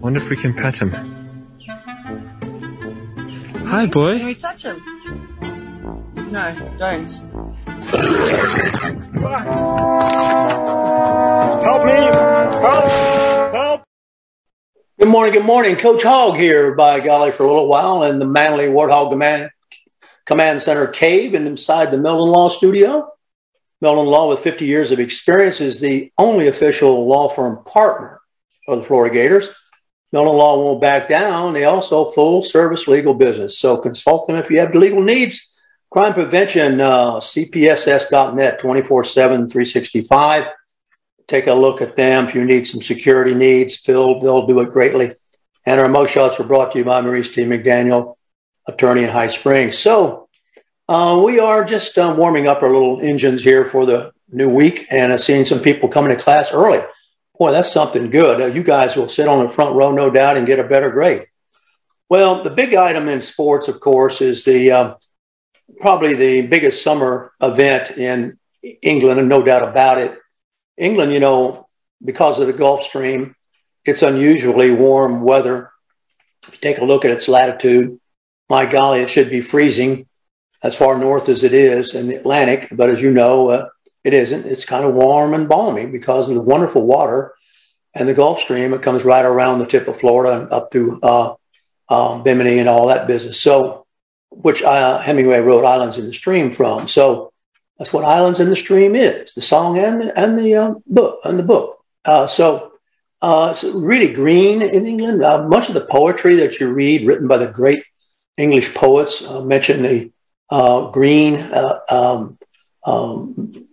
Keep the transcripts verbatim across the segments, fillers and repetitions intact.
Wonder if we can pet him. Hi, boy. Can we touch him? No, don't. Help me! Help! Help! Good morning, good morning. Coach Hogg here, by golly, for a little while in the Manly Warthog Command, Command Center cave and inside the Melvin Law studio. Melvin Law, with fifty years of experience, is the only official law firm partner of the Florida Gators. Melvin Law won't back down. They also full-service legal business. So consult them if you have legal needs. Crime prevention, uh, C P S S dot net, twenty-four seven, three sixty-five. Take a look at them. If you need some security needs, Phil, they'll do it greatly. And our mug shots were brought to you by Maurice T. McDaniel, attorney in High Springs. So uh, we are just uh, warming up our little engines here for the new week, and I've seen some people coming to class early. Boy, that's something good. Uh, you guys will sit on the front row, no doubt, and get a better grade. Well, the big item in sports, of course, is the um, probably the biggest summer event in England, and no doubt about it. England, you know, because of the Gulf Stream, it's unusually warm weather. If you take a look at its latitude, my golly, it should be freezing as far north as it is in the Atlantic. But as you know, uh, it isn't. It's kind of warm and balmy because of the wonderful water and the Gulf Stream. It comes right around the tip of Florida and up through uh, uh, Bimini and all that business. So, which uh, Hemingway wrote "Islands in the Stream" from. So that's what "Islands in the Stream" is, the song and and the uh, book and the book. Uh, so uh, it's really green in England. Uh, much of the poetry that you read, written by the great English poets, uh, mention the uh, green. Uh, um, um,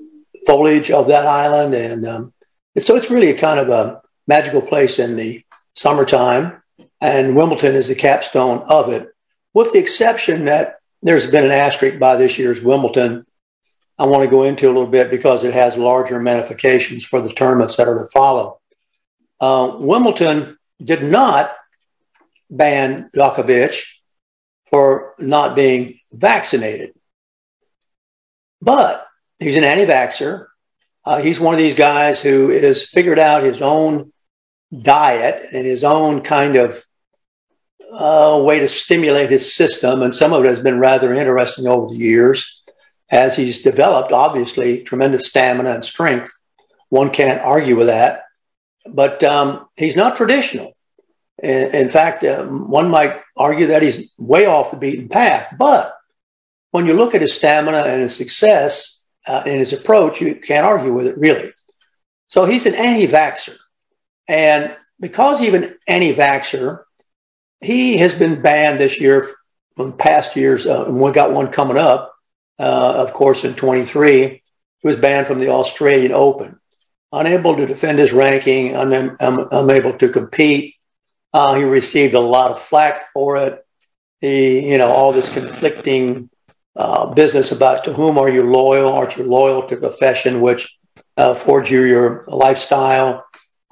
foliage of that island. And um, so it's really a kind of a magical place in the summertime. And Wimbledon is the capstone of it, with the exception that there's been an asterisk by this year's Wimbledon. I want to go into a little bit because it has larger ramifications for the tournaments that are to follow. Uh, Wimbledon did not ban Djokovic for not being vaccinated, but he's an anti-vaxxer. Uh, he's one of these guys who has figured out his own diet and his own kind of uh, way to stimulate his system. And some of it has been rather interesting over the years as he's developed, obviously, tremendous stamina and strength. One can't argue with that. But um, he's not traditional. In, in fact, um, one might argue that he's way off the beaten path. But when you look at his stamina and his success, Uh, in his approach, you can't argue with it, really. So he's an anti-vaxxer. And because he's an anti-vaxxer, he has been banned this year from past years. Uh, and we got one coming up, uh, of course, in twenty-three. He was banned from the Australian Open. Unable to defend his ranking, un- un- unable to compete. Uh, he received a lot of flack for it. He, you know, all this conflicting Uh, business about to whom are you loyal? Aren't you loyal to profession which uh, forged you your lifestyle?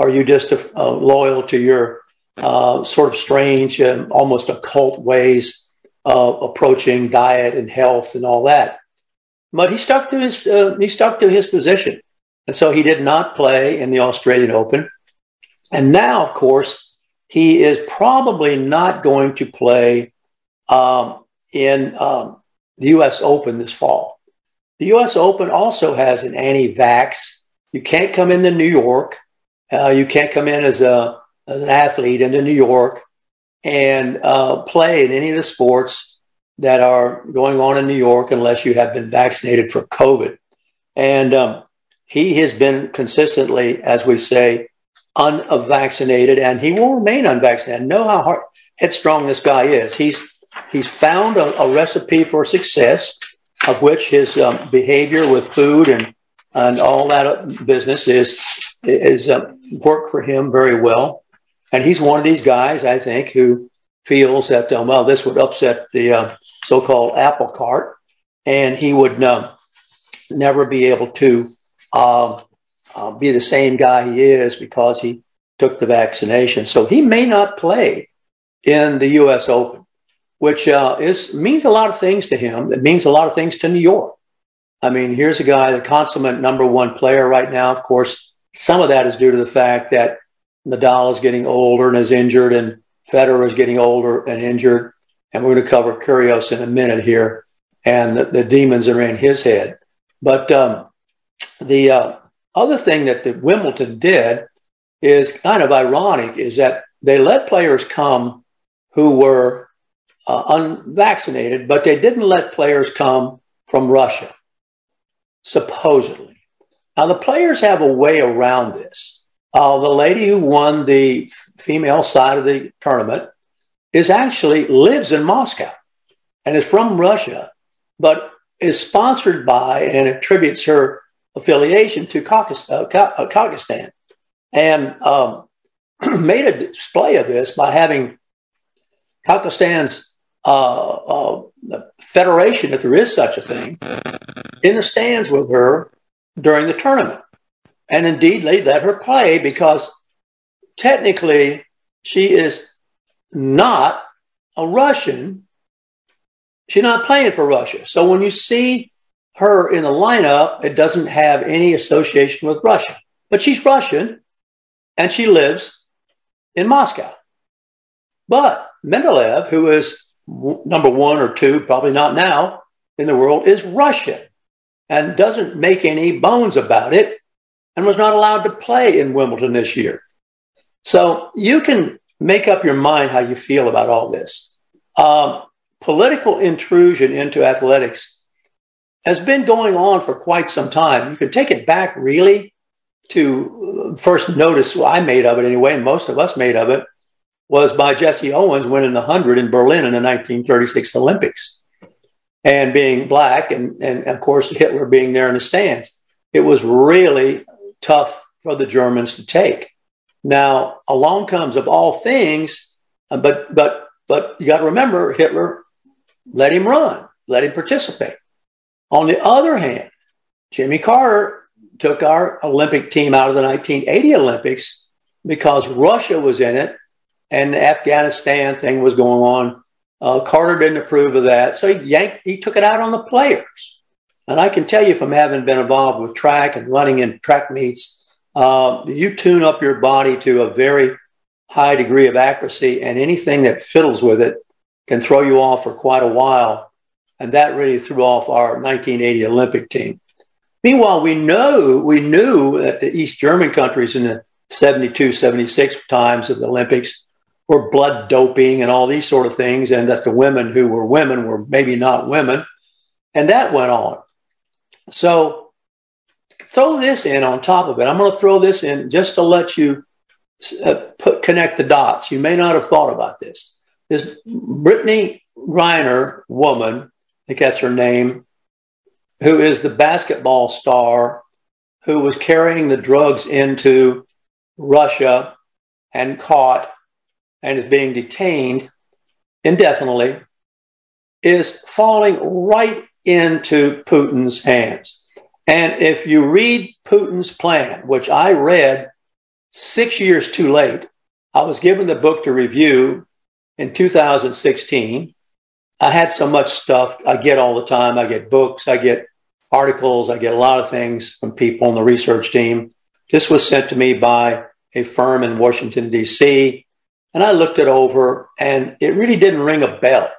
Are you just uh, loyal to your uh, sort of strange and almost occult ways of approaching diet and health and all that? But he stuck to his uh, he stuck to his position, and so he did not play in the Australian Open. And now, of course, he is probably not going to play um, in. Um, The U S. Open this fall. The U S. Open also has an anti-vax. You can't come into New York. Uh, you can't come in as a as an athlete into New York and uh, play in any of the sports that are going on in New York unless you have been vaccinated for COVID. And um, he has been consistently, as we say, unvaccinated, and he will remain unvaccinated. Know how hard, headstrong this guy is. He's He's found a, a recipe for success, of which his um, behavior with food and, and all that business is, is um, work for him very well. And he's one of these guys, I think, who feels that, um, oh, this would upset the uh, so-called apple cart, and he would uh, never be able to uh, uh, be the same guy he is because he took the vaccination. So he may not play in the U S Open, which uh, is means a lot of things to him. It means a lot of things to New York. I mean, here's a guy, the consummate number one player right now. Of course, some of that is due to the fact that Nadal is getting older and is injured, and Federer is getting older and injured. And we're going to cover Kyrgios in a minute here. And the, the demons are in his head. But um, the uh, other thing that the Wimbledon did is kind of ironic, is that they let players come who were uh, unvaccinated, but they didn't let players come from Russia. Supposedly. Now, the players have a way around this. Uh, the lady who won the female side of the tournament is actually lives in Moscow and is from Russia, but is sponsored by and attributes her affiliation to Khakistan, and um, made a display of this by having Kyrgyzstan's uh, uh, federation, if there is such a thing, in the stands with her during the tournament. And indeed, they let her play because technically she is not a Russian. She's not playing for Russia. So when you see her in the lineup, it doesn't have any association with Russia. But she's Russian, and she lives in Moscow. But Mendeleev, who is number one or two, probably not now, in the world, is Russian, and doesn't make any bones about it, and was not allowed to play in Wimbledon this year. So you can make up your mind how you feel about all this. Um, political intrusion into athletics has been going on for quite some time. You can take it back, really, to first notice, well, I made of it anyway, and most of us made of it, was by Jesse Owens winning the one hundred in Berlin in the nineteen thirty-six Olympics. And being black, and, and of course, Hitler being there in the stands, it was really tough for the Germans to take. Now, along comes, of all things, but but but you got to remember, Hitler let him run, let him participate. On the other hand, Jimmy Carter took our Olympic team out of the nineteen eighty Olympics because Russia was in it, and the Afghanistan thing was going on. Uh, Carter didn't approve of that, so he yanked. He took it out on the players, and I can tell you from having been involved with track and running in track meets, uh, you tune up your body to a very high degree of accuracy, and anything that fiddles with it can throw you off for quite a while, and that really threw off our nineteen eighty Olympic team. Meanwhile, we know we knew that the East German countries in the seventy-two, seventy-six times of the Olympics were blood doping and all these sort of things, and that the women who were women were maybe not women, and that went on. So throw this in on top of it. I'm going to throw this in just to let you uh, put, connect the dots. You may not have thought about this. This Brittany Griner woman, I think that's her name, who is the basketball star who was carrying the drugs into Russia and caught and is being detained indefinitely, is falling right into Putin's hands. And if you read Putin's plan, which I read six years too late, I was given the book to review in two thousand sixteen. I had so much stuff I get all the time. I get books, I get articles, I get a lot of things from people on the research team. This was sent to me by a firm in Washington, D C, and I looked it over, and it really didn't ring a bell.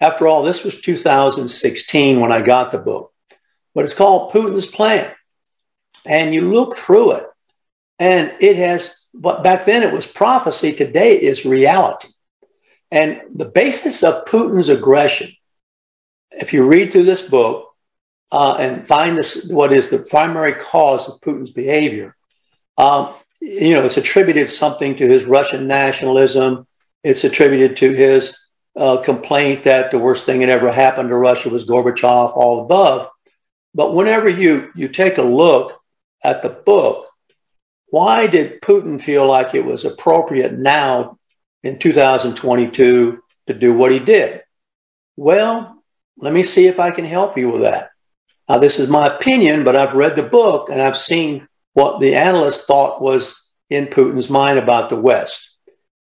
After all, this was two thousand sixteen when I got the book. But it's called Putin's Plan. And you look through it, and it has, but back then it was prophecy, today is reality. And the basis of Putin's aggression, if you read through this book uh, and find this, what is the primary cause of Putin's behavior, um, you know, it's attributed something to his Russian nationalism. It's attributed to his uh, complaint that the worst thing that ever happened to Russia was Gorbachev, all above. But whenever you, you take a look at the book, Why did Putin feel like it was appropriate now in two thousand twenty-two to do what he did? Well, let me see if I can help you with that. Now, this is my opinion, but I've read the book and I've seen what the analyst thought was in Putin's mind about the West.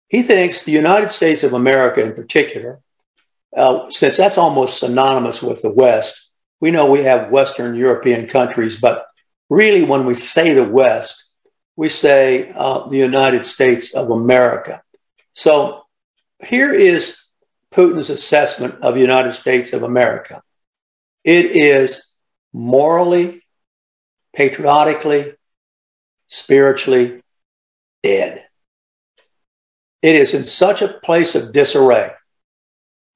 He thinks the United States of America in particular, uh, since that's almost synonymous with the West, we know we have Western European countries, but really when we say the West, we say uh, the United States of America. So here is Putin's assessment of the United States of America. It is morally, patriotically, spiritually dead. It is in such a place of disarray,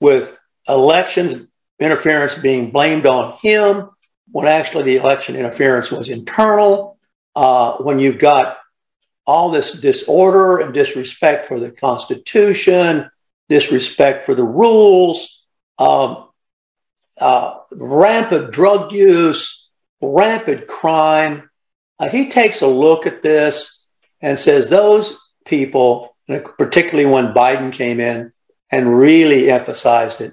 with elections interference being blamed on him, when actually the election interference was internal, uh, when you've got all this disorder and disrespect for the Constitution, disrespect for the rules, um, uh, rampant drug use, rampant crime. Uh, he takes a look at this and says those people, particularly when Biden came in and really emphasized it,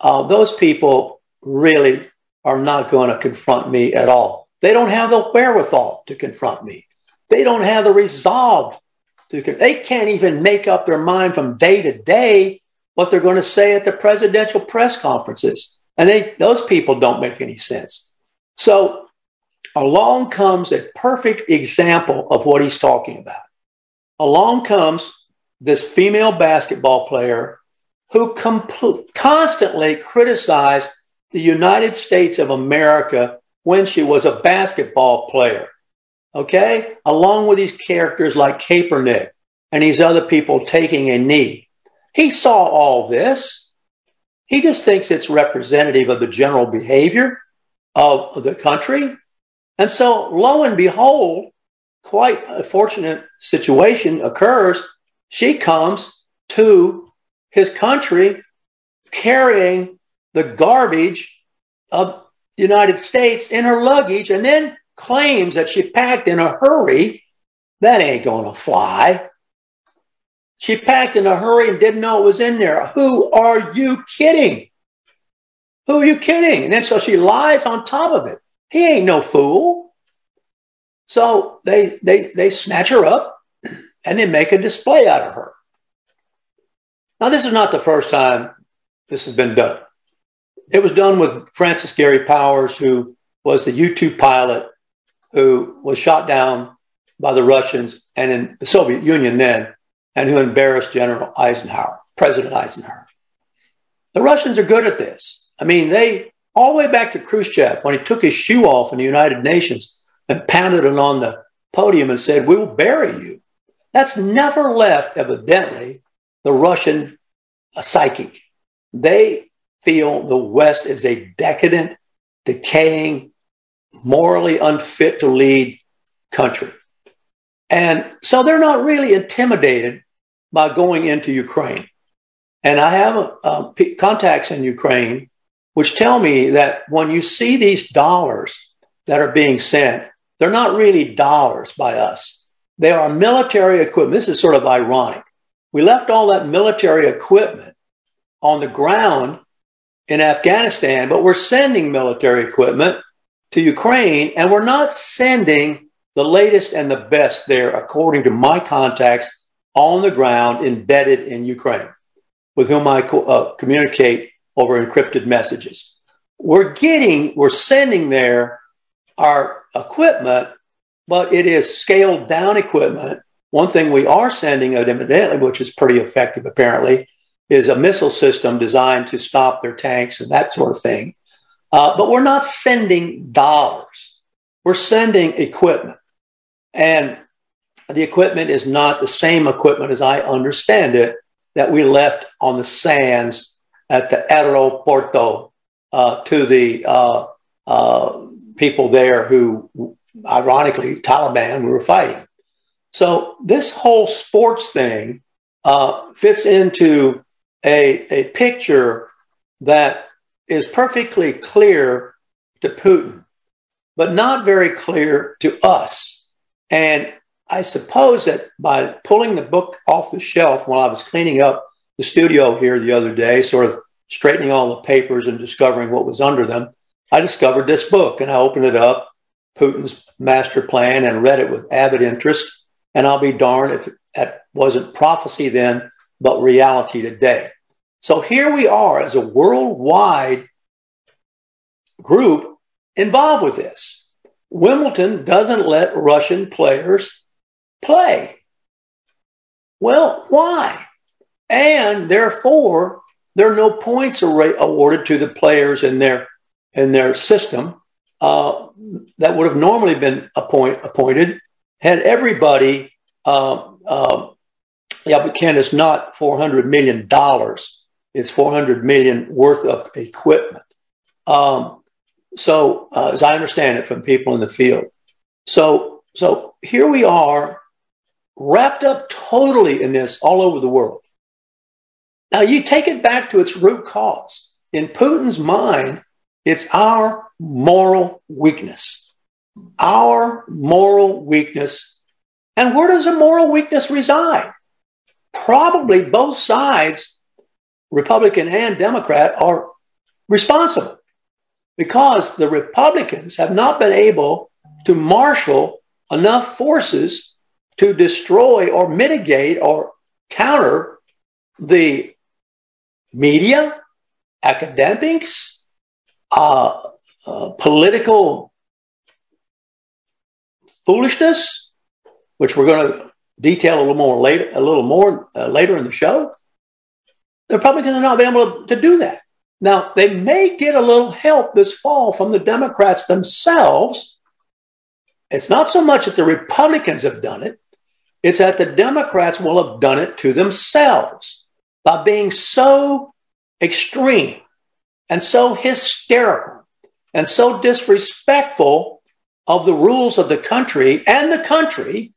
uh, those people really are not going to confront me at all. They don't have the wherewithal to confront me. They don't have the resolve. They can't even make up their mind from day to day what they're going to say at the presidential press conferences. And they, those people don't make any sense. So along comes a perfect example of what he's talking about. Along comes this female basketball player who compl- constantly criticized the United States of America when she was a basketball player. Okay, along with these characters like Kaepernick and these other people taking a knee. He saw all this. He just thinks it's representative of the general behavior of the country. And so, lo and behold, quite a fortunate situation occurs. She comes to his country carrying the garbage of the United States in her luggage, and then claims that she packed in a hurry. That ain't gonna fly. She packed in a hurry and didn't know it was in there. Who are you kidding? Who are you kidding? And then so she lies on top of it. He ain't no fool. So they they they snatch her up and they make a display out of her. Now, this is not the first time this has been done. It was done with Francis Gary Powers, who was the U two pilot who was shot down by the Russians and in the Soviet Union then, and who embarrassed General Eisenhower, President Eisenhower. The Russians are good at this. I mean, they, all the way back to Khrushchev, when he took his shoe off in the United Nations and pounded it on the podium and said, "We will bury you." That's never left, evidently, the Russian psychic. They feel the West is a decadent, decaying, morally unfit to lead country. And so they're not really intimidated by going into Ukraine. And I have a, a p- contacts in Ukraine, which tell me that when you see these dollars that are being sent, they're not really dollars by us. They are military equipment. This is sort of ironic. We left all that military equipment on the ground in Afghanistan, but we're sending military equipment to Ukraine, and we're not sending the latest and the best there, according to my contacts on the ground, embedded in Ukraine, with whom I co- uh, communicate over encrypted messages. We're getting, we're sending there our equipment, but it is scaled down equipment. One thing we are sending, evidently, which is pretty effective, apparently, is a missile system designed to stop their tanks and that sort of thing. Uh, but we're not sending dollars. We're sending equipment. And the equipment is not the same equipment, as I understand it, that we left on the sands at the aeroporto uh, to the uh, uh, people there who, ironically, Taliban, we were fighting. So this whole sports thing uh, fits into a, a picture that is perfectly clear to Putin, but not very clear to us. And I suppose that by pulling the book off the shelf while I was cleaning up the studio here the other day, sort of straightening all the papers and discovering what was under them, I discovered this book, and I opened it up, Putin's Master Plan, and read it with avid interest. And I'll be darned if that wasn't prophecy then, but reality today. So here we are as a worldwide group involved with this. Wimbledon doesn't let Russian players play. Well, why? And therefore, there are no points awarded to the players in their in their system uh, that would have normally been appoint, appointed had everybody. Uh, uh, yeah, but Ken, it's not four hundred million dollars. It's four hundred million dollars worth of equipment. Um, so, uh, as I understand it from people in the field. So, so here we are wrapped up totally in this all over the world. Now you take it back to its root cause. In Putin's mind, it's our moral weakness, our moral weakness. And where does a moral weakness reside? Probably both sides, Republican and Democrat, are responsible because the Republicans have not been able to marshal enough forces to destroy or mitigate or counter the media, academics, Uh, uh, political foolishness, which we're going to detail a little more later, a little more uh, later in the show. The Republicans have not been able to, to do that. Now, they may get a little help this fall from the Democrats themselves. It's not so much that the Republicans have done it. It's that the Democrats will have done it to themselves by being so extreme and so hysterical and so disrespectful of the rules of the country and the country.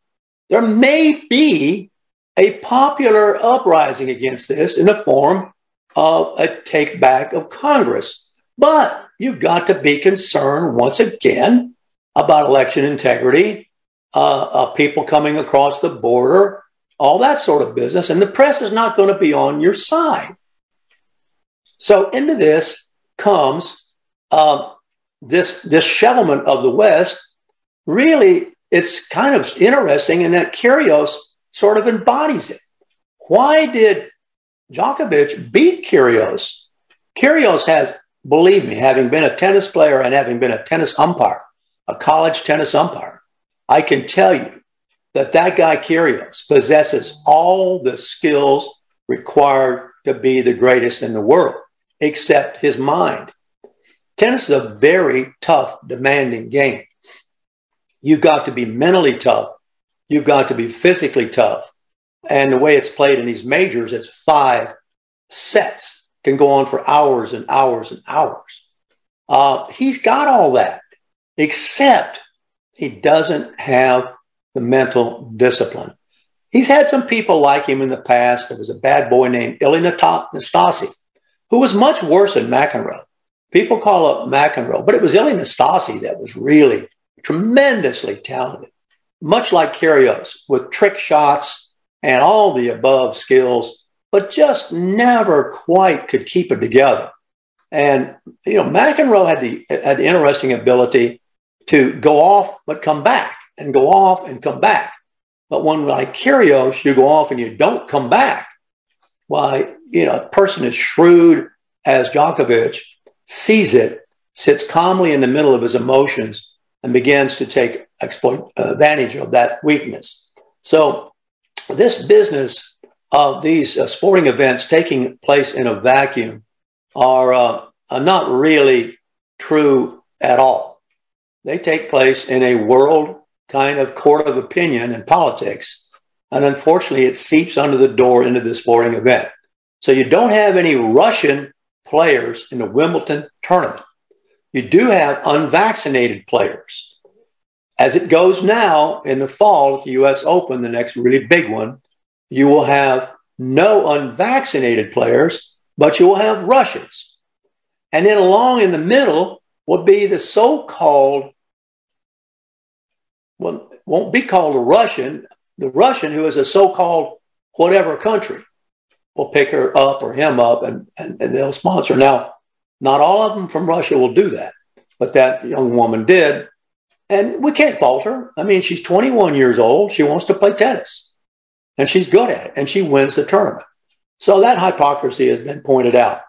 There may be a popular uprising against this in the form of a take back of Congress. But you've got to be concerned once again about election integrity, uh, uh, people coming across the border, all that sort of business. And the press is not going to be on your side. So into this comes uh, this dishevelment of the West. Really, it's kind of interesting in that Kyrgios sort of embodies it. Why did Djokovic beat Kyrgios? Kyrgios has, believe me, having been a tennis player and having been a tennis umpire, a college tennis umpire, I can tell you that that guy Kyrgios possesses all the skills required to be the greatest in the world, except his mind. Tennis is a very tough, demanding game. You've got to be mentally tough. You've got to be physically tough. And the way it's played in these majors, it's five sets. Can go on for hours and hours and hours. Uh, he's got all that, except he doesn't have the mental discipline. He's had some people like him in the past. There was a bad boy named Ilie Nastase, who was much worse than McEnroe. People call up McEnroe, but it was Ilie Nastase that was really tremendously talented, much like Kyrgios, with trick shots and all the above skills, but just never quite could keep it together. And, you know, McEnroe had the, had the interesting ability to go off, but come back, and go off and come back. But one like Kyrgios, you go off and you don't come back. Why, you know, a person as shrewd as Djokovic sees it, sits calmly in the middle of his emotions, and begins to take exploit, uh, advantage of that weakness. So this business of these uh, sporting events taking place in a vacuum are, uh, are not really true at all. They take place in a world kind of court of opinion and politics. And unfortunately, it seeps under the door into this sporting event. So you don't have any Russian players in the Wimbledon tournament. You do have unvaccinated players. As it goes now in the fall at the U S Open, the next really big one, you will have no unvaccinated players, but you will have Russians. And then along in the middle will be the so-called well, won't be called a Russian. The Russian, who is a so-called whatever country, will pick her up or him up, and, and, and they'll sponsor. Now, not all of them from Russia will do that, but that young woman did. And we can't fault her. I mean, she's twenty-one years old. She wants to play tennis, and she's good at it, and she wins the tournament. So that hypocrisy has been pointed out.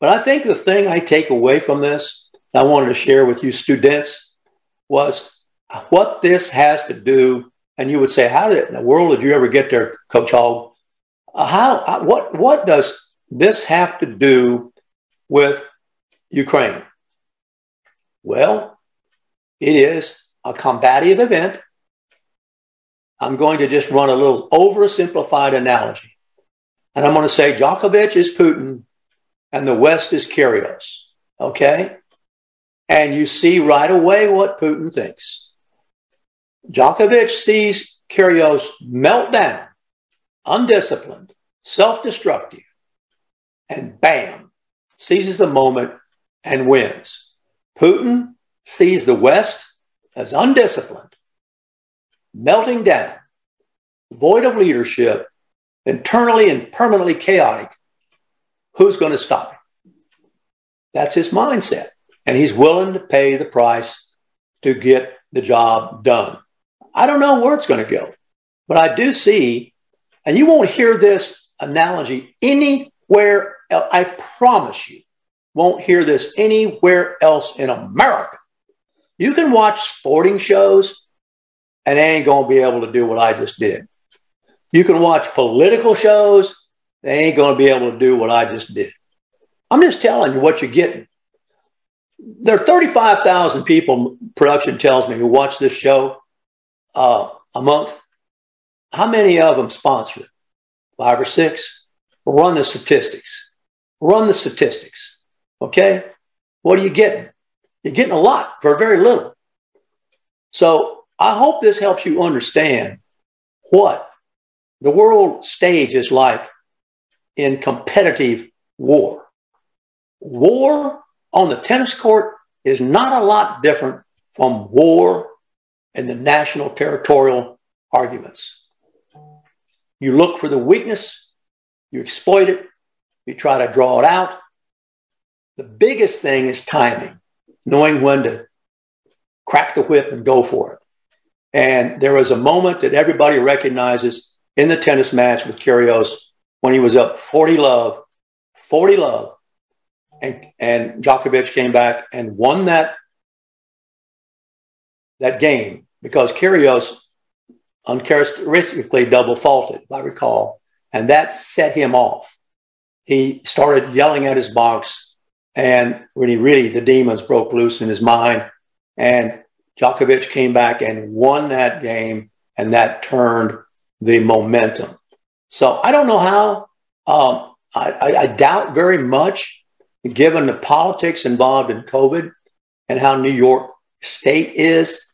But I think the thing I take away from this, I wanted to share with you students, was what this has to do. And you would say, how did, in the world did you ever get there, Coach Hogg? How, what, what does this have to do with Ukraine? Well, it is a combative event. I'm going to just run a little oversimplified analogy. And I'm going to say Djokovic is Putin and the West is Kyrgios. Okay? And you see right away what Putin thinks. Djokovic sees Kyrgios melt down, undisciplined, self-destructive, and bam, seizes the moment and wins. Putin sees the West as undisciplined, melting down, void of leadership, internally and permanently chaotic. Who's going to stop him? That's his mindset. And he's willing to pay the price to get the job done. I don't know where it's going to go, but I do see, and you won't hear this analogy anywhere else. I promise you won't hear this anywhere else in America. You can watch sporting shows and they ain't going to be able to do what I just did. You can watch political shows. They ain't going to be able to do what I just did. I'm just telling you what you're getting. There are thirty-five thousand people, production tells me, who watch this show uh, a month. How many of them sponsor it? Five or six? Run the statistics. Run the statistics. Okay? What are you getting? You're getting a lot for very little. So I hope this helps you understand what the world stage is like in competitive war. War on the tennis court is not a lot different from war in the national territorial arguments. You look for the weakness, you exploit it, you try to draw it out. The biggest thing is timing, knowing when to crack the whip and go for it. And there was a moment that everybody recognizes in the tennis match with Kyrgios, when he was up forty love, forty love, and, and Djokovic came back and won that, that game because Kyrgios uncharacteristically double faulted, if I recall, and that set him off. He started yelling at his box, and when he really, the demons broke loose in his mind, and Djokovic came back and won that game, and that turned the momentum. So I don't know how. Um, I, I, I doubt very much, given the politics involved in COVID and how New York State is,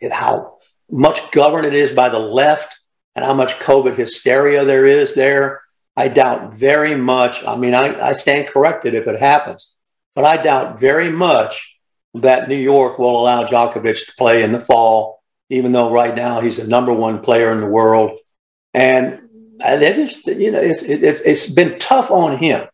and how much governed it is by the left, and how much COVID hysteria there is there. I doubt very much. I mean, I, I stand corrected if it happens, but I doubt very much that New York will allow Djokovic to play in the fall, even though right now he's the number one player in the world. And it is, you know, it's, it, it's been tough on him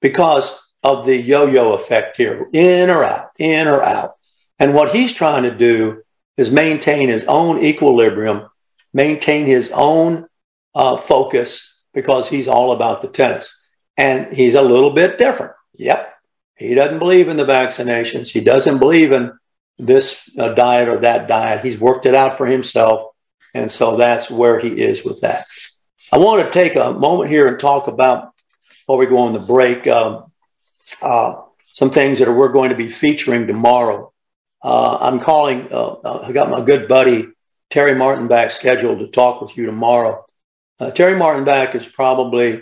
because of the yo-yo effect here, in or out, in or out. And what he's trying to do is maintain his own equilibrium, maintain his own uh, focus, because he's all about the tennis. And he's a little bit different. Yep. He doesn't believe in the vaccinations. He doesn't believe in this uh, diet or that diet. He's worked it out for himself. And so that's where he is with that. I want to take a moment here and talk about, before we go on the break, um, uh, some things that we're going to be featuring tomorrow. Uh, I'm calling, uh, I got my good buddy, Terry Martinbach, scheduled to talk with you tomorrow. Uh, Terry Martinbach is probably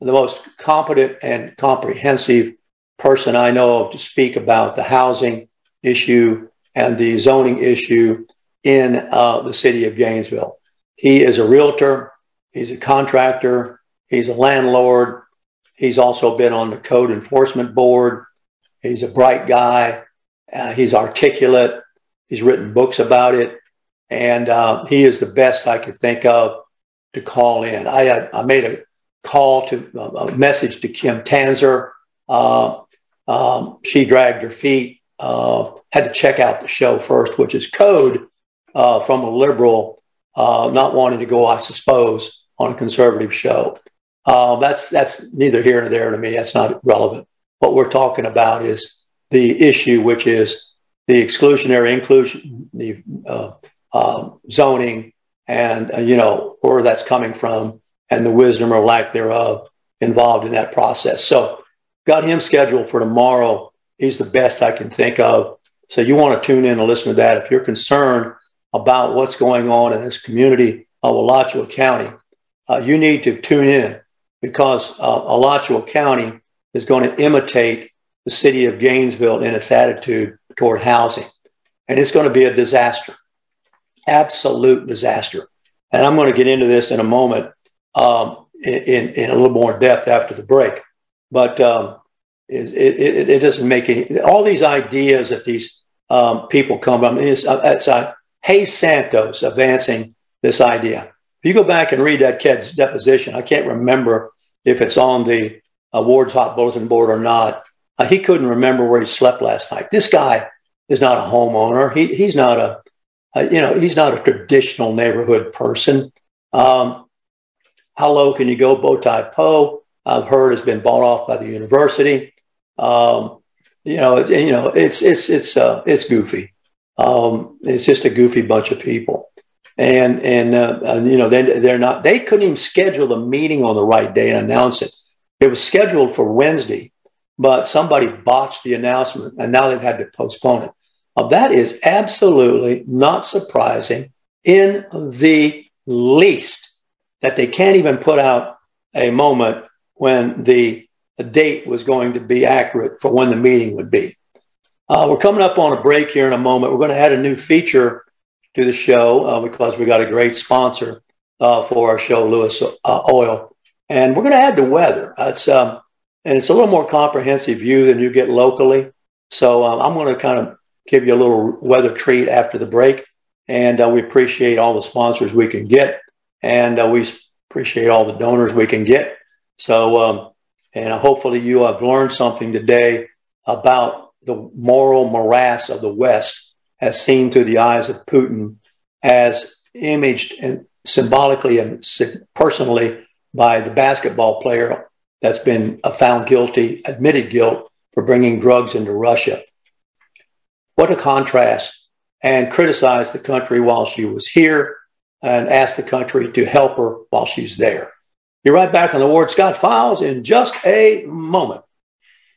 the most competent and comprehensive person I know of to speak about the housing issue and the zoning issue in uh, the city of Gainesville. He is a realtor. He's a contractor. He's a landlord. He's also been on the code enforcement board. He's a bright guy. Uh, he's articulate. He's written books about it. And uh, he is the best I could think of to call in. I had, I made a call to a message to Kim Tanzer. Uh, um, she dragged her feet, uh, had to check out the show first, which is code uh, from a liberal uh, not wanting to go, I suppose, on a conservative show. Uh, that's that's neither here nor there to me. That's not relevant. What we're talking about is the issue, which is the exclusionary inclusion, the uh, uh, zoning, and uh, you know where that's coming from, and the wisdom or lack thereof involved in that process. So, got him scheduled for tomorrow. He's the best I can think of. So you want to tune in and listen to that if you're concerned about what's going on in this community of Alachua County. Uh, you need to tune in, because uh, Alachua County is going to imitate the city of Gainesville in its attitude toward housing. And it's going to be a disaster, absolute disaster. And I'm going to get into this in a moment um, in, in a little more depth after the break. But um, it, it, it doesn't make any, all these ideas that these um, people come from, it's, it's uh, Hayes Santos advancing this idea. If you go back and read that kid's deposition, I can't remember if it's on the uh, Ward's Hot Bulletin Board or not. Uh, he couldn't remember where he slept last night. This guy is not a homeowner. He, he's not a, uh, you know, he's not a traditional neighborhood person. Um, how low can you go? Bowtie Poe, I've heard, has been bought off by the university. Um, you know, it, you know, it's it's it's uh, it's goofy. Um, it's just a goofy bunch of people. And, and uh, uh, you know, they, they're not, they couldn't even schedule the meeting on the right day and announce it. It was scheduled for Wednesday, but somebody botched the announcement, and now they've had to postpone it. Uh, that is absolutely not surprising in the least, that they can't even put out a moment when the, the date was going to be accurate for when the meeting would be. Uh, we're coming up on a break here in a moment. We're going to add a new feature to the show uh, because we got a great sponsor uh, for our show, Lewis uh, Oil. And we're going to add the weather. It's um, and it's a little more comprehensive view than you get locally. So um, I'm going to kind of give you a little weather treat after the break. And uh, we appreciate all the sponsors we can get. And uh, we appreciate all the donors we can get. So, um, and hopefully you have learned something today about the moral morass of the West, as seen through the eyes of Putin, as imaged and symbolically and personally by the basketball player that's been found guilty, admitted guilt for bringing drugs into Russia. What a contrast, and criticized the country while she was here and asked the country to help her while she's there. You're right back on the Ward Scott Files in just a moment.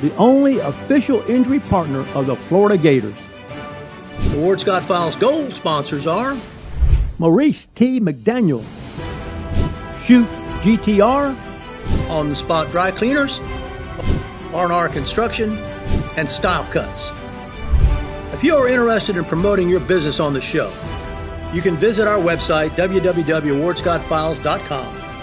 the only official injury partner of the Florida Gators. The Ward Scott Files Gold sponsors are Maurice T. McDaniel, Shoot G T R, On the Spot Dry Cleaners, R and R Construction, and Style Cuts. If you are interested in promoting your business on the show, you can visit our website, w w w dot ward scott files dot com.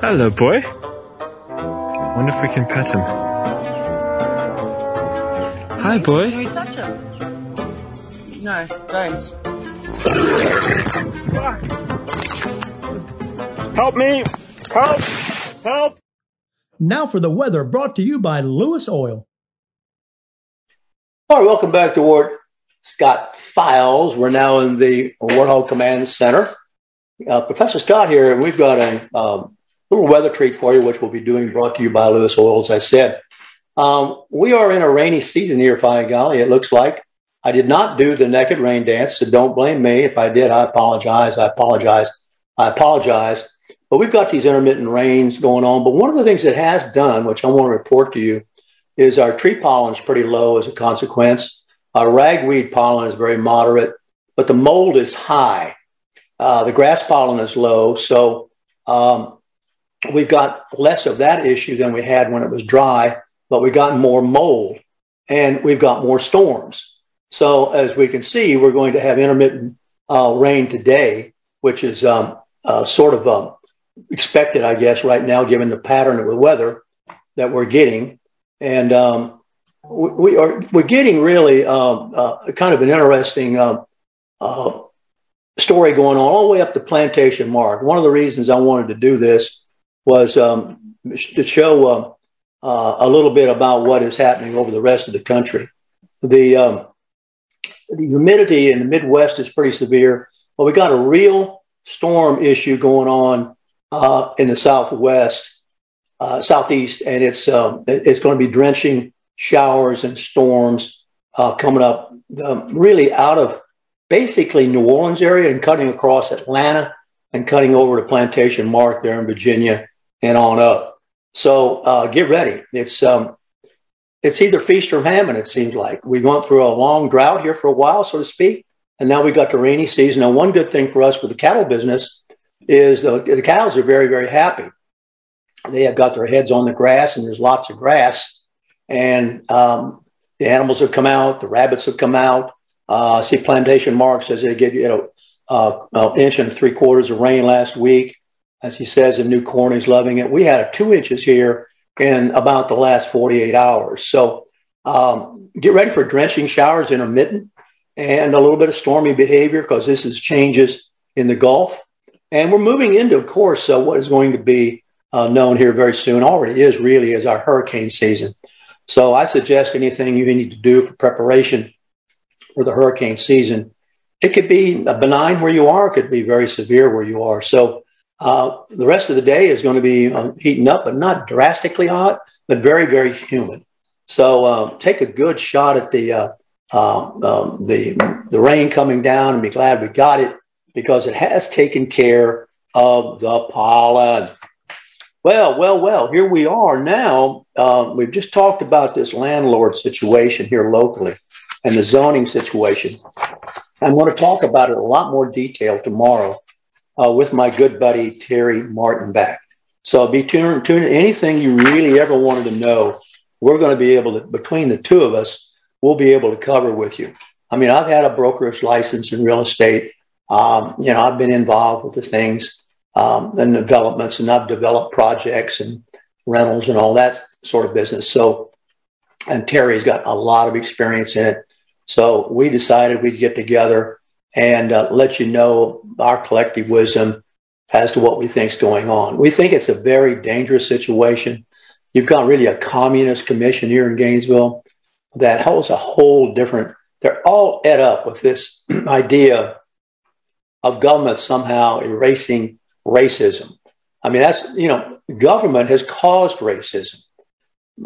Hello, boy. I wonder if we can pet him. Hi, boy. Can we touch him? No, don't. Help me! Help! Help! Now for the weather, brought to you by Lewis Oil. All right, welcome back to Ward Scott Files. We're now in the Ward Hall Command Center. Uh, Professor Scott here, and we've got a um, little weather treat for you, which we'll be doing, brought to you by Lewis Oil, as I said. Um, we are in a rainy season here, fine golly, it looks like. I did not do the naked rain dance, so don't blame me. If I did, I apologize, I apologize, I apologize. But we've got these intermittent rains going on. But one of the things it has done, which I want to report to you, is our tree pollen is pretty low as a consequence. Our ragweed pollen is very moderate, but the mold is high. Uh, the grass pollen is low, so um, we've got less of that issue than we had when it was dry, but we've got more mold, and we've got more storms. So as we can see, we're going to have intermittent uh, rain today, which is um, uh, sort of um, expected, I guess, right now, given the pattern of the weather that we're getting. And um, we, we are we're getting really um, uh, kind of an interesting uh, uh, story going on all the way up to Plantation Mark. One of the reasons I wanted to do this was um, to show uh, uh, a little bit about what is happening over the rest of the country. The, um, the humidity in the Midwest is pretty severe, but we got a real storm issue going on uh, in the Southwest. Uh, southeast, and it's um, it's going to be drenching showers and storms uh, coming up um, really out of basically New Orleans area and cutting across Atlanta and cutting over to Plantation Mark there in Virginia and on up. So uh, get ready. It's um, it's either feast or famine, it seems like. We went through a long drought here for a while, so to speak, and now we got the rainy season. Now, one good thing for us with the cattle business is uh, the cows are very, very happy. They have got their heads on the grass, and there's lots of grass. And um, the animals have come out. The rabbits have come out. Uh, see, Plantation Mark says they get, you know, uh, an inch and three quarters of rain last week. As he says, the new corn is loving it. We had two inches here in about the last forty-eight hours. So um, get ready for drenching showers, intermittent, and a little bit of stormy behavior, because this is changes in the Gulf. And we're moving into, of course, uh, what is going to be Uh, known here very soon, already is really is our hurricane season. So I suggest anything you need to do for preparation for the hurricane season. It could be benign where you are, it could be very severe where you are. So uh, the rest of the day is going to be uh, heating up, but not drastically hot, but very, very humid. So uh, take a good shot at the, uh, uh, um, the, the rain coming down, and be glad we got it, because it has taken care of the pollen. Well, well, well, here we are now. Um, we've just talked about this landlord situation here locally and the zoning situation. I'm going to talk about it in a lot more detail tomorrow uh, with my good buddy, Terry Martinbach. So be tuning in. Anything you really ever wanted to know, we're going to be able to, between the two of us, we'll be able to cover with you. I mean, I've had a brokerage license in real estate. Um, you know, I've been involved with the things. Um, and developments, and I've developed projects and rentals and all that sort of business. So, and Terry's got a lot of experience in it. So we decided we'd get together and uh, let you know our collective wisdom as to what we think's going on. We think it's a very dangerous situation. You've got really a communist commission here in Gainesville that holds a whole different, they're all ed up with this idea of government somehow erasing racism. I mean, that's, you know, government has caused racism.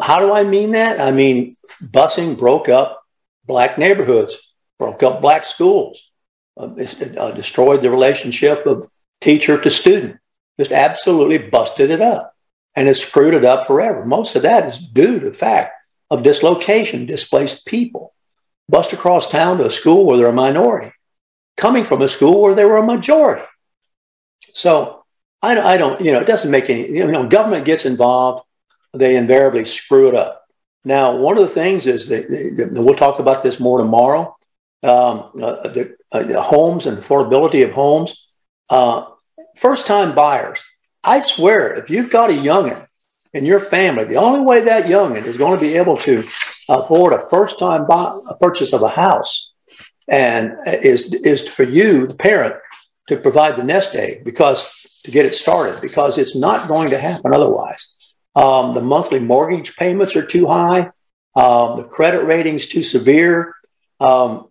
How do I mean that? I mean, busing broke up black neighborhoods, broke up black schools, uh, uh, destroyed the relationship of teacher to student. just absolutely busted it up and has screwed it up forever. Most of that is due to the fact of dislocation, displaced people, bust across town to a school where they're a minority, coming from a school where they were a majority. So I, I don't, you know, it doesn't make any, you know, government gets involved, they invariably screw it up. Now, one of the things is that, that we'll talk about this more tomorrow. Um, uh, the, uh, the homes and affordability of homes, uh, first-time buyers. I swear, if you've got a youngin in your family, the only way that youngin is going to be able to afford a first-time buy, a purchase of a house, and is is for you, the parent, to provide the nest egg, because to get it started, because it's not going to happen otherwise. Um, the monthly mortgage payments are too high. Um, the credit rating's too severe. Um,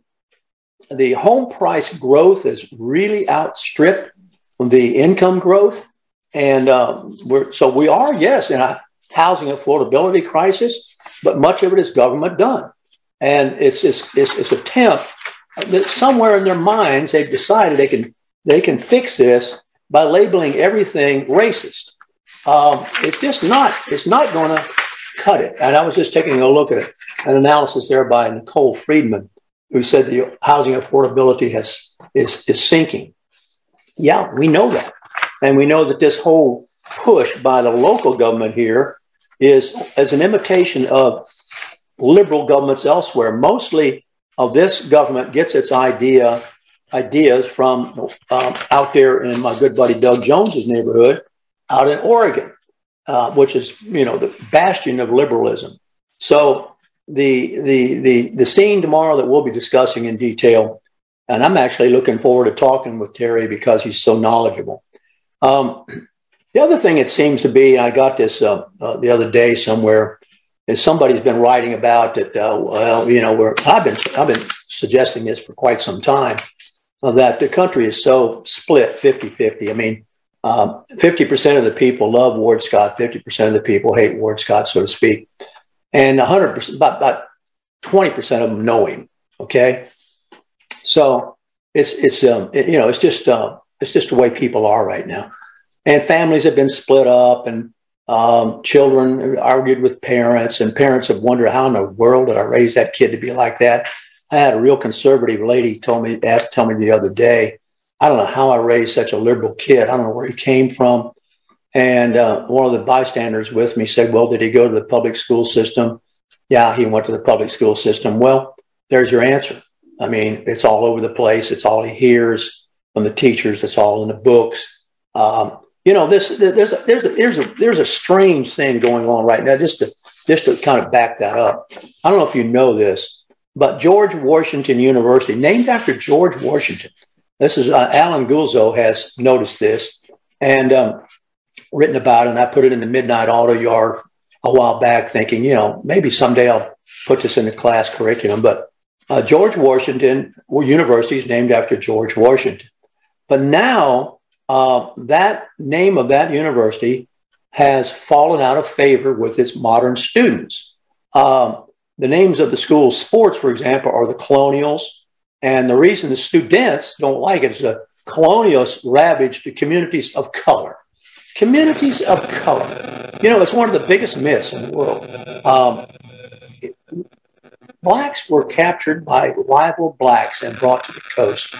the home price growth has really outstripped the income growth. And um, we're, so we are, yes, in a housing affordability crisis, but much of it is government done. And it's it's it's, it's an attempt that somewhere in their minds, they've decided they can they can fix this by labeling everything racist. Um, it's just not, it's not going to cut it. And I was just taking a look at it, an analysis there by Nicole Friedman, who said the housing affordability has is is sinking. Yeah, we know that. And we know that this whole push by the local government here is as an imitation of liberal governments elsewhere. Mostly of this government gets its idea ideas from um, out there in my good buddy Doug Jones's neighborhood out in Oregon, uh, which is, you know, the bastion of liberalism. So the the the the scene tomorrow that we'll be discussing in detail, and I'm actually looking forward to talking with Terry because he's so knowledgeable. Um, the other thing it seems to be, I got this uh, uh, the other day somewhere, is somebody's been writing about that. Uh, well, you know, we're, I've been I've been suggesting this for quite some time, uh, that the country is so split, fifty fifty. I mean, um, fifty percent of the people love Ward Scott, fifty percent of the people hate Ward Scott, so to speak, and one hundred percent, about, about twenty percent of them know him. Okay, so it's it's um, it, you know it's just. Uh, It's just the way people are right now. And families have been split up, and um, children argued with parents, and parents have wondered, how in the world did I raise that kid to be like that? I had a real conservative lady told me, asked, tell me the other day, I don't know how I raised such a liberal kid. I don't know where he came from. And uh, one of the bystanders with me said, well, did he go to the public school system? Yeah, he went to the public school system. Well, there's your answer. I mean, it's all over the place. It's all he hears on the teachers, that's all in the books. Um, you know, this there's a, there's a, there's a there's a strange thing going on right now. Just to just to kind of back that up, I don't know if you know this, but George Washington University, named after George Washington. This is uh, Alan Gulzo has noticed this and um, written about it. And I put it in the Midnight Auto Yard a while back, thinking, you know, maybe someday I'll put this in the class curriculum. But uh, George Washington University is named after George Washington. But now uh, that name of that university has fallen out of favor with its modern students. Um, the names of the school sports, for example, are the Colonials. And the reason the students don't like it is the Colonials ravaged communities of color. Communities of color. You know, it's one of the biggest myths in the world. Um, it, blacks were captured by rival blacks and brought to the coast.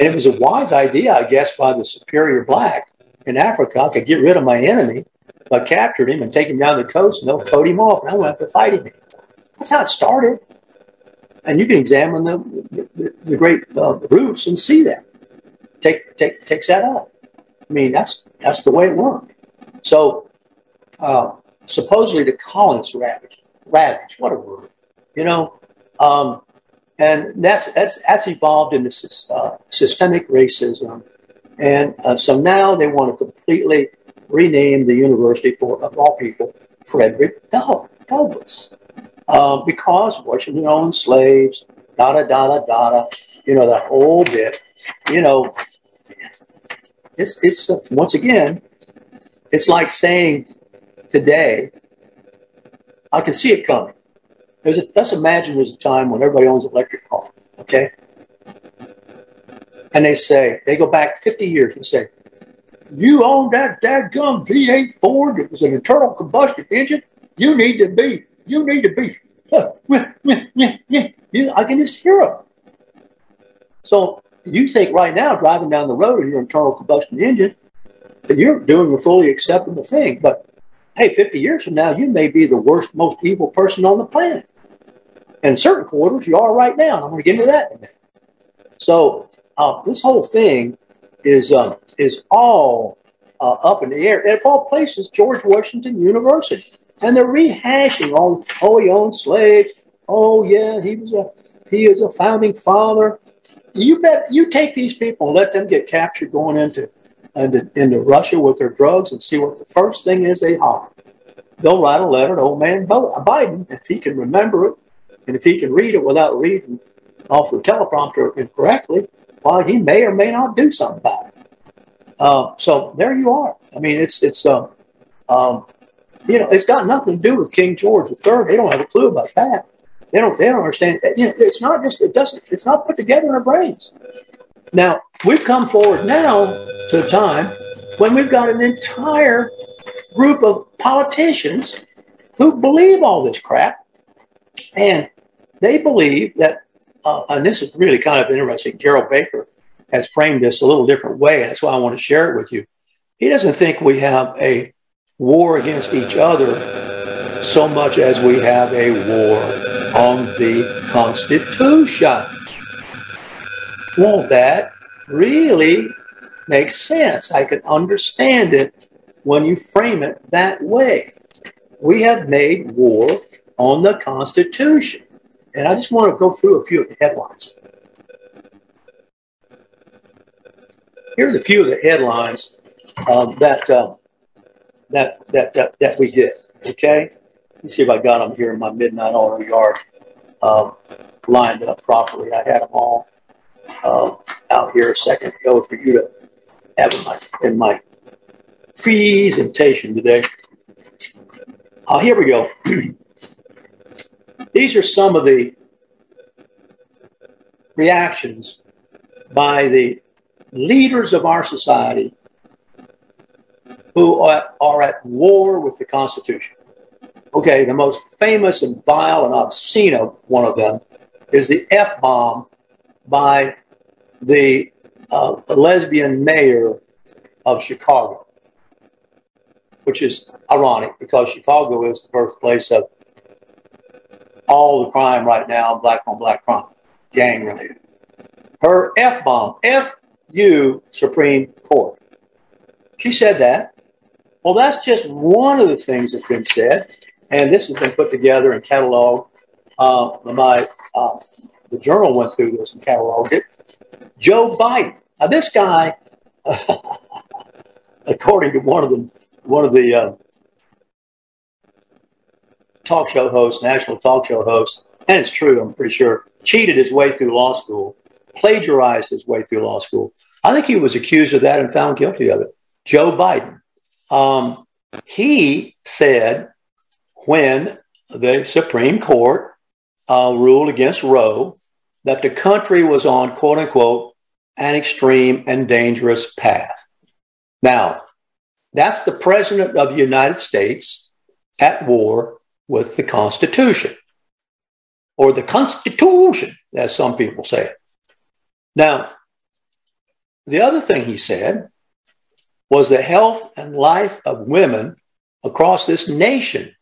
And it was a wise idea, I guess, by the superior black in Africa. I could get rid of my enemy. I captured him and take him down the coast, and they'll coat him off, and I won't have to fight him. That's how it started. And you can examine the, the, the great uh, roots and see that. Take, take, takes that up. I mean, that's that's the way it worked. So uh, supposedly the colonists ravaged. Ravaged, what a word. You know, um, and that's that's that's evolved into uh, systemic racism, and uh, so now they want to completely rename the university for, of all people, Frederick Douglass, uh, because Washington owned slaves, da da da da da, you know, that whole bit, you know, it's it's uh, once again, it's like saying today, I can see it coming. There's a, let's imagine there's a time when everybody owns an electric car, okay? And they say, they go back fifty years and say, you own that dadgum V eight Ford that was an internal combustion engine, you need to be, you need to be. I can just hear them. So you think right now, driving down the road in your internal combustion engine, that you're doing a fully acceptable thing. But hey, fifty years from now, you may be the worst, most evil person on the planet. In certain quarters, you are right now. I'm going to get into that in a minute. So uh, this whole thing is uh, is all uh, up in the air. And of all places, George Washington University. And they're rehashing all, oh, he owned slaves. Oh, yeah, he was a he is a founding father. You bet. You take these people and let them get captured going into, into, into Russia with their drugs and see what the first thing is they holler. They'll write a letter to old man Biden, if he can remember it, and if he can read it without reading off the teleprompter incorrectly, well, he may or may not do something about it. Uh, so there you are. I mean, it's it's um, um, you know, it's got nothing to do with King George the Third. They don't have a clue about that. They don't they don't understand. It's not just it doesn't it's not put together in their brains. Now we've come forward now to a time when we've got an entire group of politicians who believe all this crap, and they believe that. Uh, and this is really kind of interesting. Gerald Baker has framed this a little different way. And that's why I want to share it with you. He doesn't think we have a war against each other so much as we have a war on the Constitution. Won't that really make sense? I can understand it when you frame it that way. We have made war on the Constitution. And I just want to go through a few of the headlines. Here are the few of the headlines um, that, uh, that that that that we did. Okay, let me see if I got them here in my midnight auto yard um, lined up properly. I had them all uh, out here a second ago for you to have in my in my presentation today. Uh, here we go. These are some of the reactions by the leaders of our society who are, are at war with the Constitution. Okay, the most famous and vile and obscene of one of them is the F-bomb by the uh, lesbian mayor of Chicago, which is ironic because Chicago is the birthplace of all the crime right now, black on black crime, gang related. Her F-bomb, F U Supreme Court. She said that. Well, that's just one of the things that's been said, and this has been put together and cataloged. Uh, my uh, the journal went through this and cataloged it. Joe Biden. Now, this guy, according to one of the one of the. Uh, talk show host, national talk show host, and it's true, I'm pretty sure, cheated his way through law school, plagiarized his way through law school. I think he was accused of that and found guilty of it. Joe Biden. Um, he said when the Supreme Court uh, ruled against Roe that the country was on, quote unquote, an extreme and dangerous path. Now, that's the president of the United States at war with the Constitution, or the Constitution, as some people say it. Now, the other thing he said was the health and life of women across this nation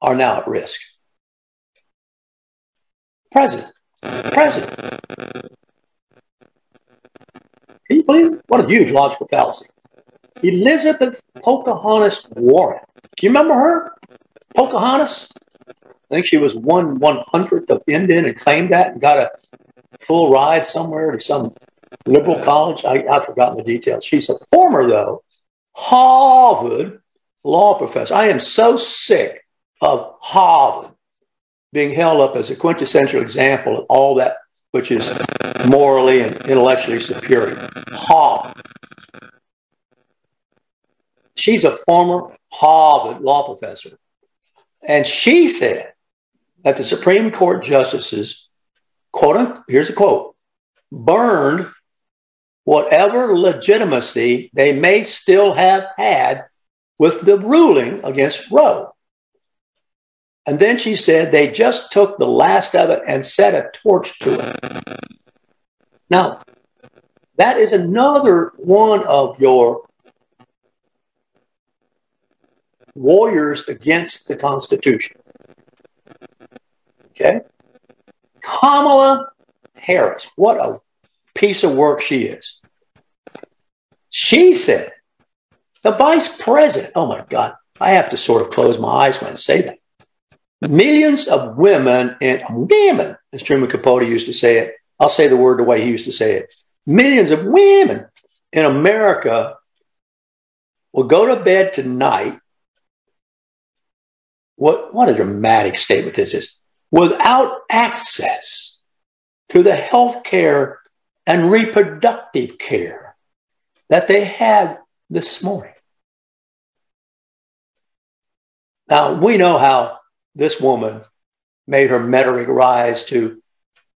are now at risk. President, president. Can you believe it? What a huge logical fallacy. Elizabeth Pocahontas Warren. Do you remember her? Pocahontas? I think she was one one hundredth of Indian and claimed that and got a full ride somewhere to some liberal college. I, I've forgotten the details. She's a former, though, Harvard law professor. I am so sick of Harvard being held up as a quintessential example of all that which is morally and intellectually superior. Harvard. She's a former Harvard law professor. And she said that the Supreme Court justices, quote, here's a quote, burned whatever legitimacy they may still have had with the ruling against Roe. And then she said they just took the last of it and set a torch to it. Now, that is another one of your warriors against the Constitution. Okay? Kamala Harris, what a piece of work she is. She said, the vice president, oh my God, I have to sort of close my eyes when I say that. Millions of women and women, as Truman Capote used to say it, I'll say the word the way he used to say it. Millions of women in America will go to bed tonight. What, what a dramatic statement this is. Without access to the health care and reproductive care that they had this morning. Now, we know how this woman made her meteoric rise to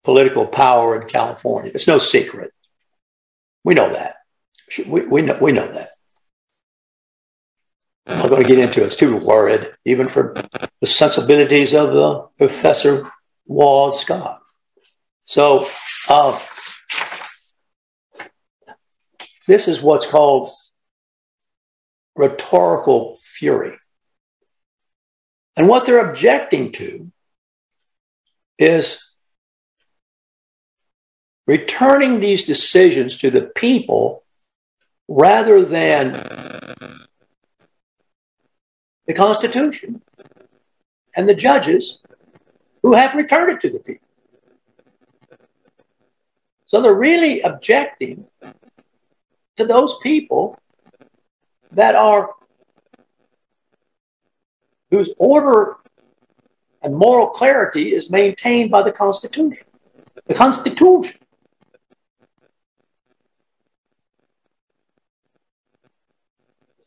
political power in California. It's no secret. We know that. We, we, know, we know that. I'm not going to get into it. It's too worried, even for the sensibilities of uh, Professor Ward Scott. So uh, this is what's called rhetorical fury. And what they're objecting to is returning these decisions to the people rather than the Constitution and the judges who have returned it to the people. So they're really objecting to those people that are whose order and moral clarity is maintained by the Constitution. The Constitution.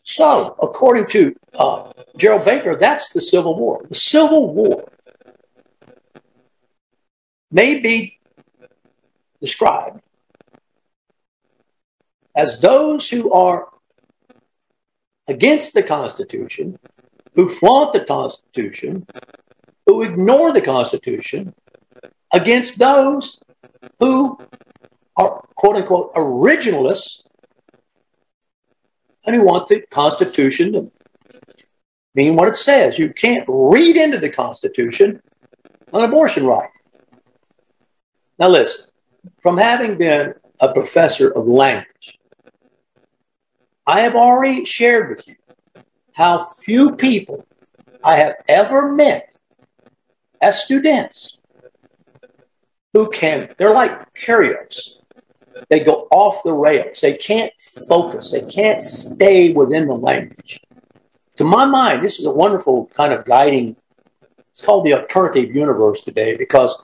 So, according to uh, Gerald Baker, that's the Civil War. The Civil War may be described as those who are against the Constitution, who flaunt the Constitution, who ignore the Constitution, against those who are, quote-unquote, originalists and who want the Constitution to mean what it says. You can't read into the Constitution an abortion right. Now listen, from having been a professor of language, I have already shared with you how few people I have ever met as students who can, they're like Kyrgios. They go off the rails. They can't focus. They can't stay within the language. To my mind, this is a wonderful kind of guiding. It's called the alternative universe today because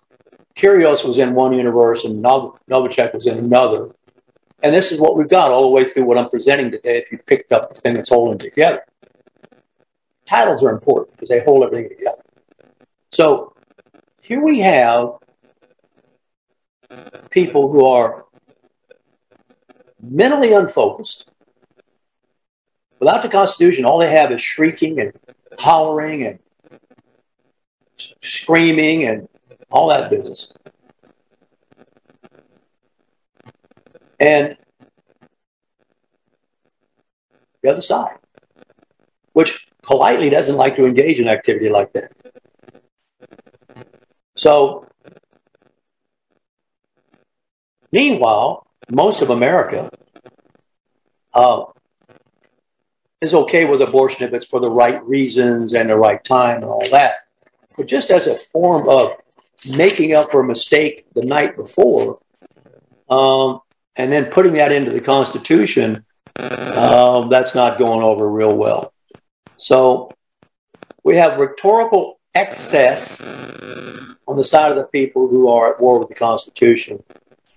Kyrgios was in one universe and Nov- Novacek was in another. And this is what we've got all the way through what I'm presenting today if you picked up the thing that's holding together. Titles are important because they hold everything together. So here we have people who are mentally unfocused. Without the Constitution, all they have is shrieking and hollering and screaming and all that business. And the other side, which politely doesn't like to engage in activity like that. So, meanwhile, most of America uh, is okay with abortion if it's for the right reasons and the right time and all that. But just as a form of making up for a mistake the night before um, and then putting that into the Constitution, uh, that's not going over real well. So we have rhetorical excess on the side of the people who are at war with the Constitution.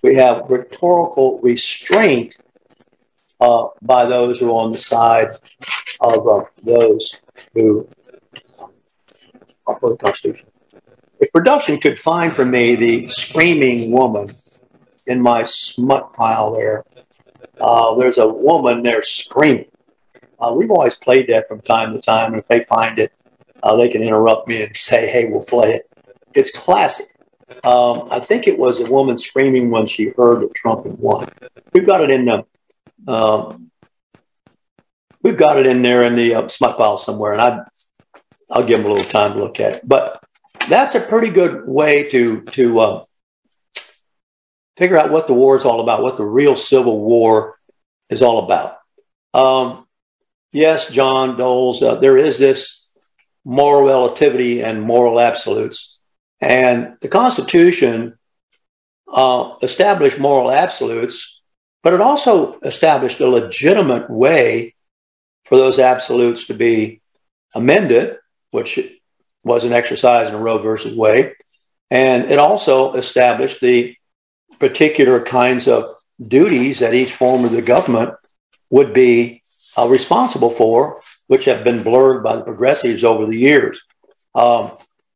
We have rhetorical restraint uh, by those who are on the side of uh, those who are for the Constitution. If production could find for me the screaming woman in my smut pile there, uh, there's a woman there screaming. Uh, we've always played that from time to time, and if they find it, uh, they can interrupt me and say, hey, we'll play it. It's classic. Um, I think it was a woman screaming when she heard that Trump had won. We've got it in the, um, we've got it in there in the uh, smut file somewhere, and I, I'll give them a little time to look at it. But that's a pretty good way to to uh, figure out what the war is all about, what the real civil war is all about. Um, yes, John Doles, uh, there is this moral relativity and moral absolutes. And the Constitution uh, established moral absolutes, but it also established a legitimate way for those absolutes to be amended, which was an exercise in Roe versus Wade. And it also established the particular kinds of duties that each form of the government would be uh, responsible for, which have been blurred by the progressives over the years. Um,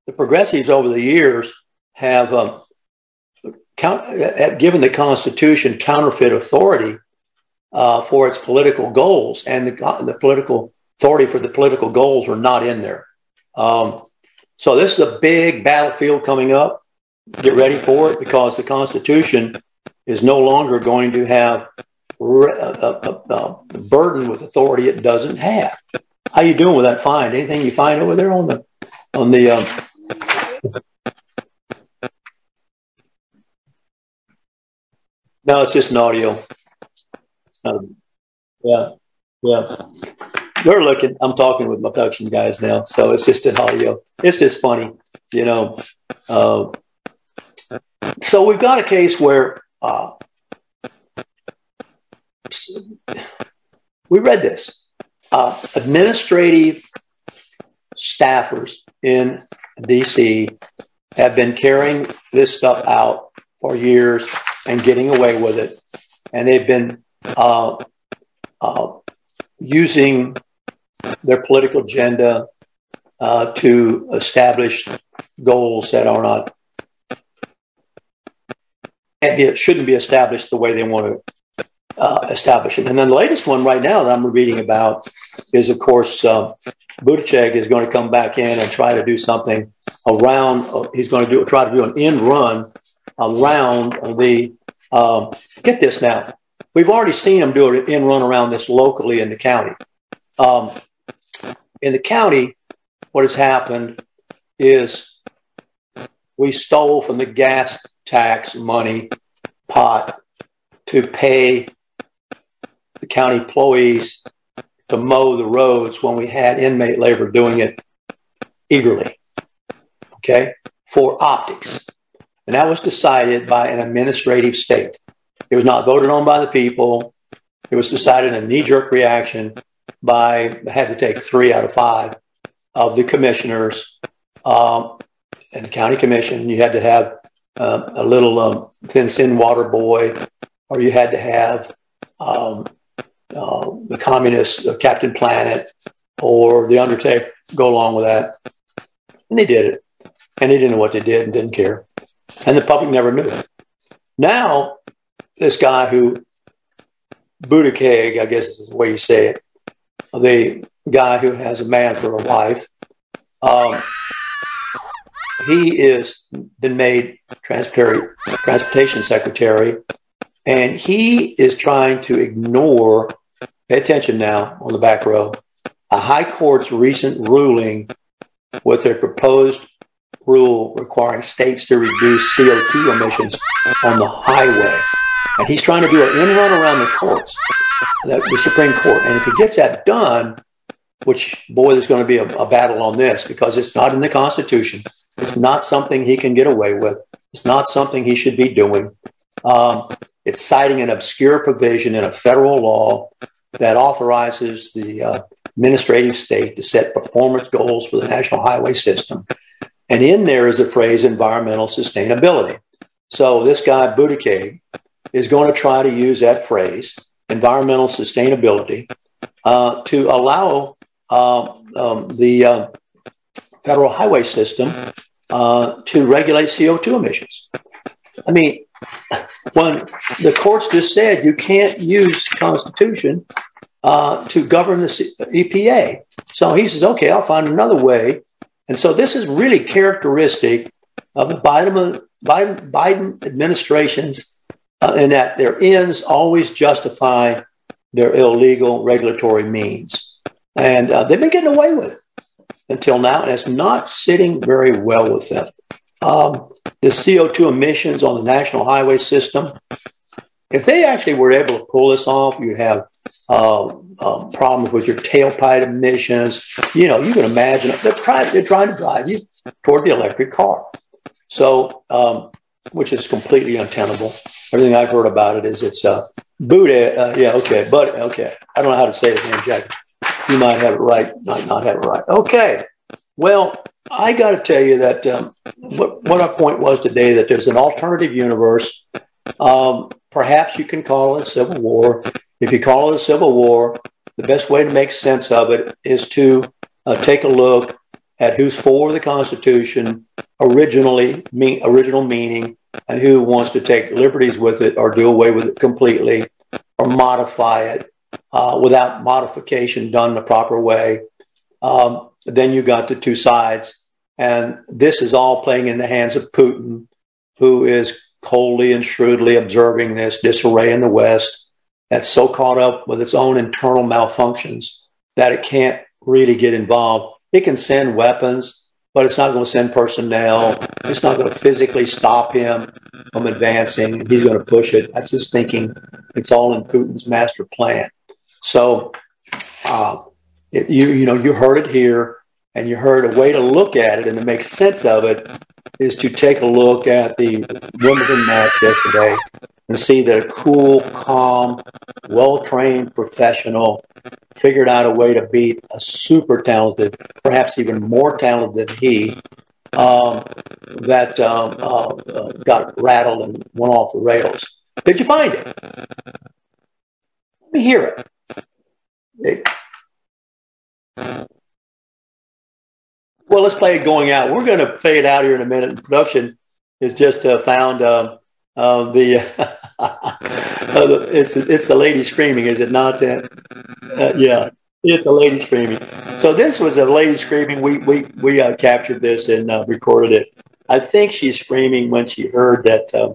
The progressives over the years have, um, count, have given the Constitution counterfeit authority uh, for its political goals, and the, the political authority for the political goals are not in there. Um, so this is a big battlefield coming up. Get ready for it, because the Constitution is no longer going to have re- a, a, a burden with authority it doesn't have. How you doing with that find? Anything you find over there on the on the? Um, No, it's just an audio. Um, yeah, yeah. They're looking. I'm talking with my production guys now, so it's just an audio. It's just funny, you know. Uh, so we've got a case where uh, we read this. Uh, administrative staffers in D C have been carrying this stuff out for years and getting away with it. And they've been uh, uh, using their political agenda uh, to establish goals that are not, can't be, shouldn't be established the way they want to uh, establish it. And then the latest one right now that I'm reading about is, of course, uh, Buttigieg is going to come back in and try to do something around, uh, he's going to do try to do an end run around the, um, get this now, we've already seen them do an end run around this locally in the county. Um, in the county, what has happened is we stole from the gas tax money pot to pay the county employees to mow the roads when we had inmate labor doing it eagerly, okay, for optics. And that was decided by an administrative state. It was not voted on by the people. It was decided in a knee-jerk reaction by, I had to take three out of five of the commissioners um, and the county commission. You had to have uh, a little um, thin, thin water boy, or you had to have um, uh, the communist uh, Captain Planet or the Undertaker go along with that. And they did it. And they didn't know what they did and didn't care. And the public never knew it. Now, this guy who, Buttigieg, I guess is the way you say it, the guy who has a man for a wife, um, he is been made transportation secretary, and he is trying to ignore, pay attention now on the back row, a high court's recent ruling with their proposed rule requiring states to reduce C O two emissions on the highway. And he's trying to do an end run around the courts, the Supreme Court. And if he gets that done, which, boy, there's going to be a, a battle on this, because it's not in the Constitution. It's not something he can get away with. It's not something he should be doing. Um, it's citing an obscure provision in a federal law that authorizes the uh, administrative state to set performance goals for the national highway system. And in there is a phrase, environmental sustainability. So this guy, Buttigieg, is going to try to use that phrase, environmental sustainability, uh, to allow uh, um, the uh, federal highway system uh, to regulate C O two emissions. I mean, when the courts just said you can't use the Constitution uh, to govern the E P A. So he says, okay, I'll find another way. And so this is really characteristic of the Biden, Biden, Biden administrations uh, in that their ends always justify their illegal regulatory means. And uh, they've been getting away with it until now, and it's not sitting very well with them. Um, the C O two emissions on the national highway system, if they actually were able to pull this off, you'd have uh, uh, problems with your tailpipe emissions. You know, you can imagine they're trying, they're trying to drive you toward the electric car. So, um, which is completely untenable. Everything I've heard about it is it's a booty. Uh, yeah, okay, but okay. I don't know how to say it, man, Jack. You might have it right, might not have it right. Okay. Well, I got to tell you that um, what, what our point was today, that there's an alternative universe. Um, perhaps you can call it a civil war. If you call it a civil war, the best way to make sense of it is to uh, take a look at who's for the Constitution, originally mean, original meaning, and who wants to take liberties with it or do away with it completely or modify it uh, without modification done the proper way. Um, then you got the two sides, and this is all playing in the hands of Putin, who is coldly and shrewdly observing this disarray in the West that's so caught up with its own internal malfunctions that it can't really get involved. It can send weapons, but it's not going to send personnel. It's not going to physically stop him from advancing. He's going to push it. That's his thinking. It's all in Putin's master plan. So uh, it, you you know, you heard it here, and you heard a way to look at it and to make sense of it is to take a look at the Wimbledon match yesterday and see that a cool, calm, well-trained professional figured out a way to beat a super talented, perhaps even more talented than he, um, that um, uh, got rattled and went off the rails. Did you find it? Let me hear it. it Well, let's play it going out. We're going to fade out here in a minute. And production is just uh, found uh, uh, the, uh, the it's it's the lady screaming, is it not? Uh, uh, yeah, it's a lady screaming. So this was a lady screaming. We we we uh, captured this and uh, recorded it. I think she's screaming when she heard that uh,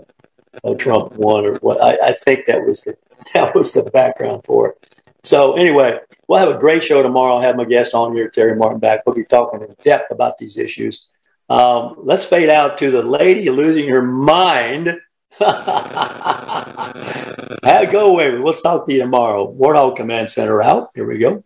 uh, Trump won, or what? I, I think that was the that was the background for it. So anyway, we'll have a great show tomorrow. I'll have my guest on here, Terry Martinbach. We'll be talking in depth about these issues. Um, let's fade out to the lady losing her mind. Go away. We'll talk to you tomorrow. Warthog Command Center out. Here we go.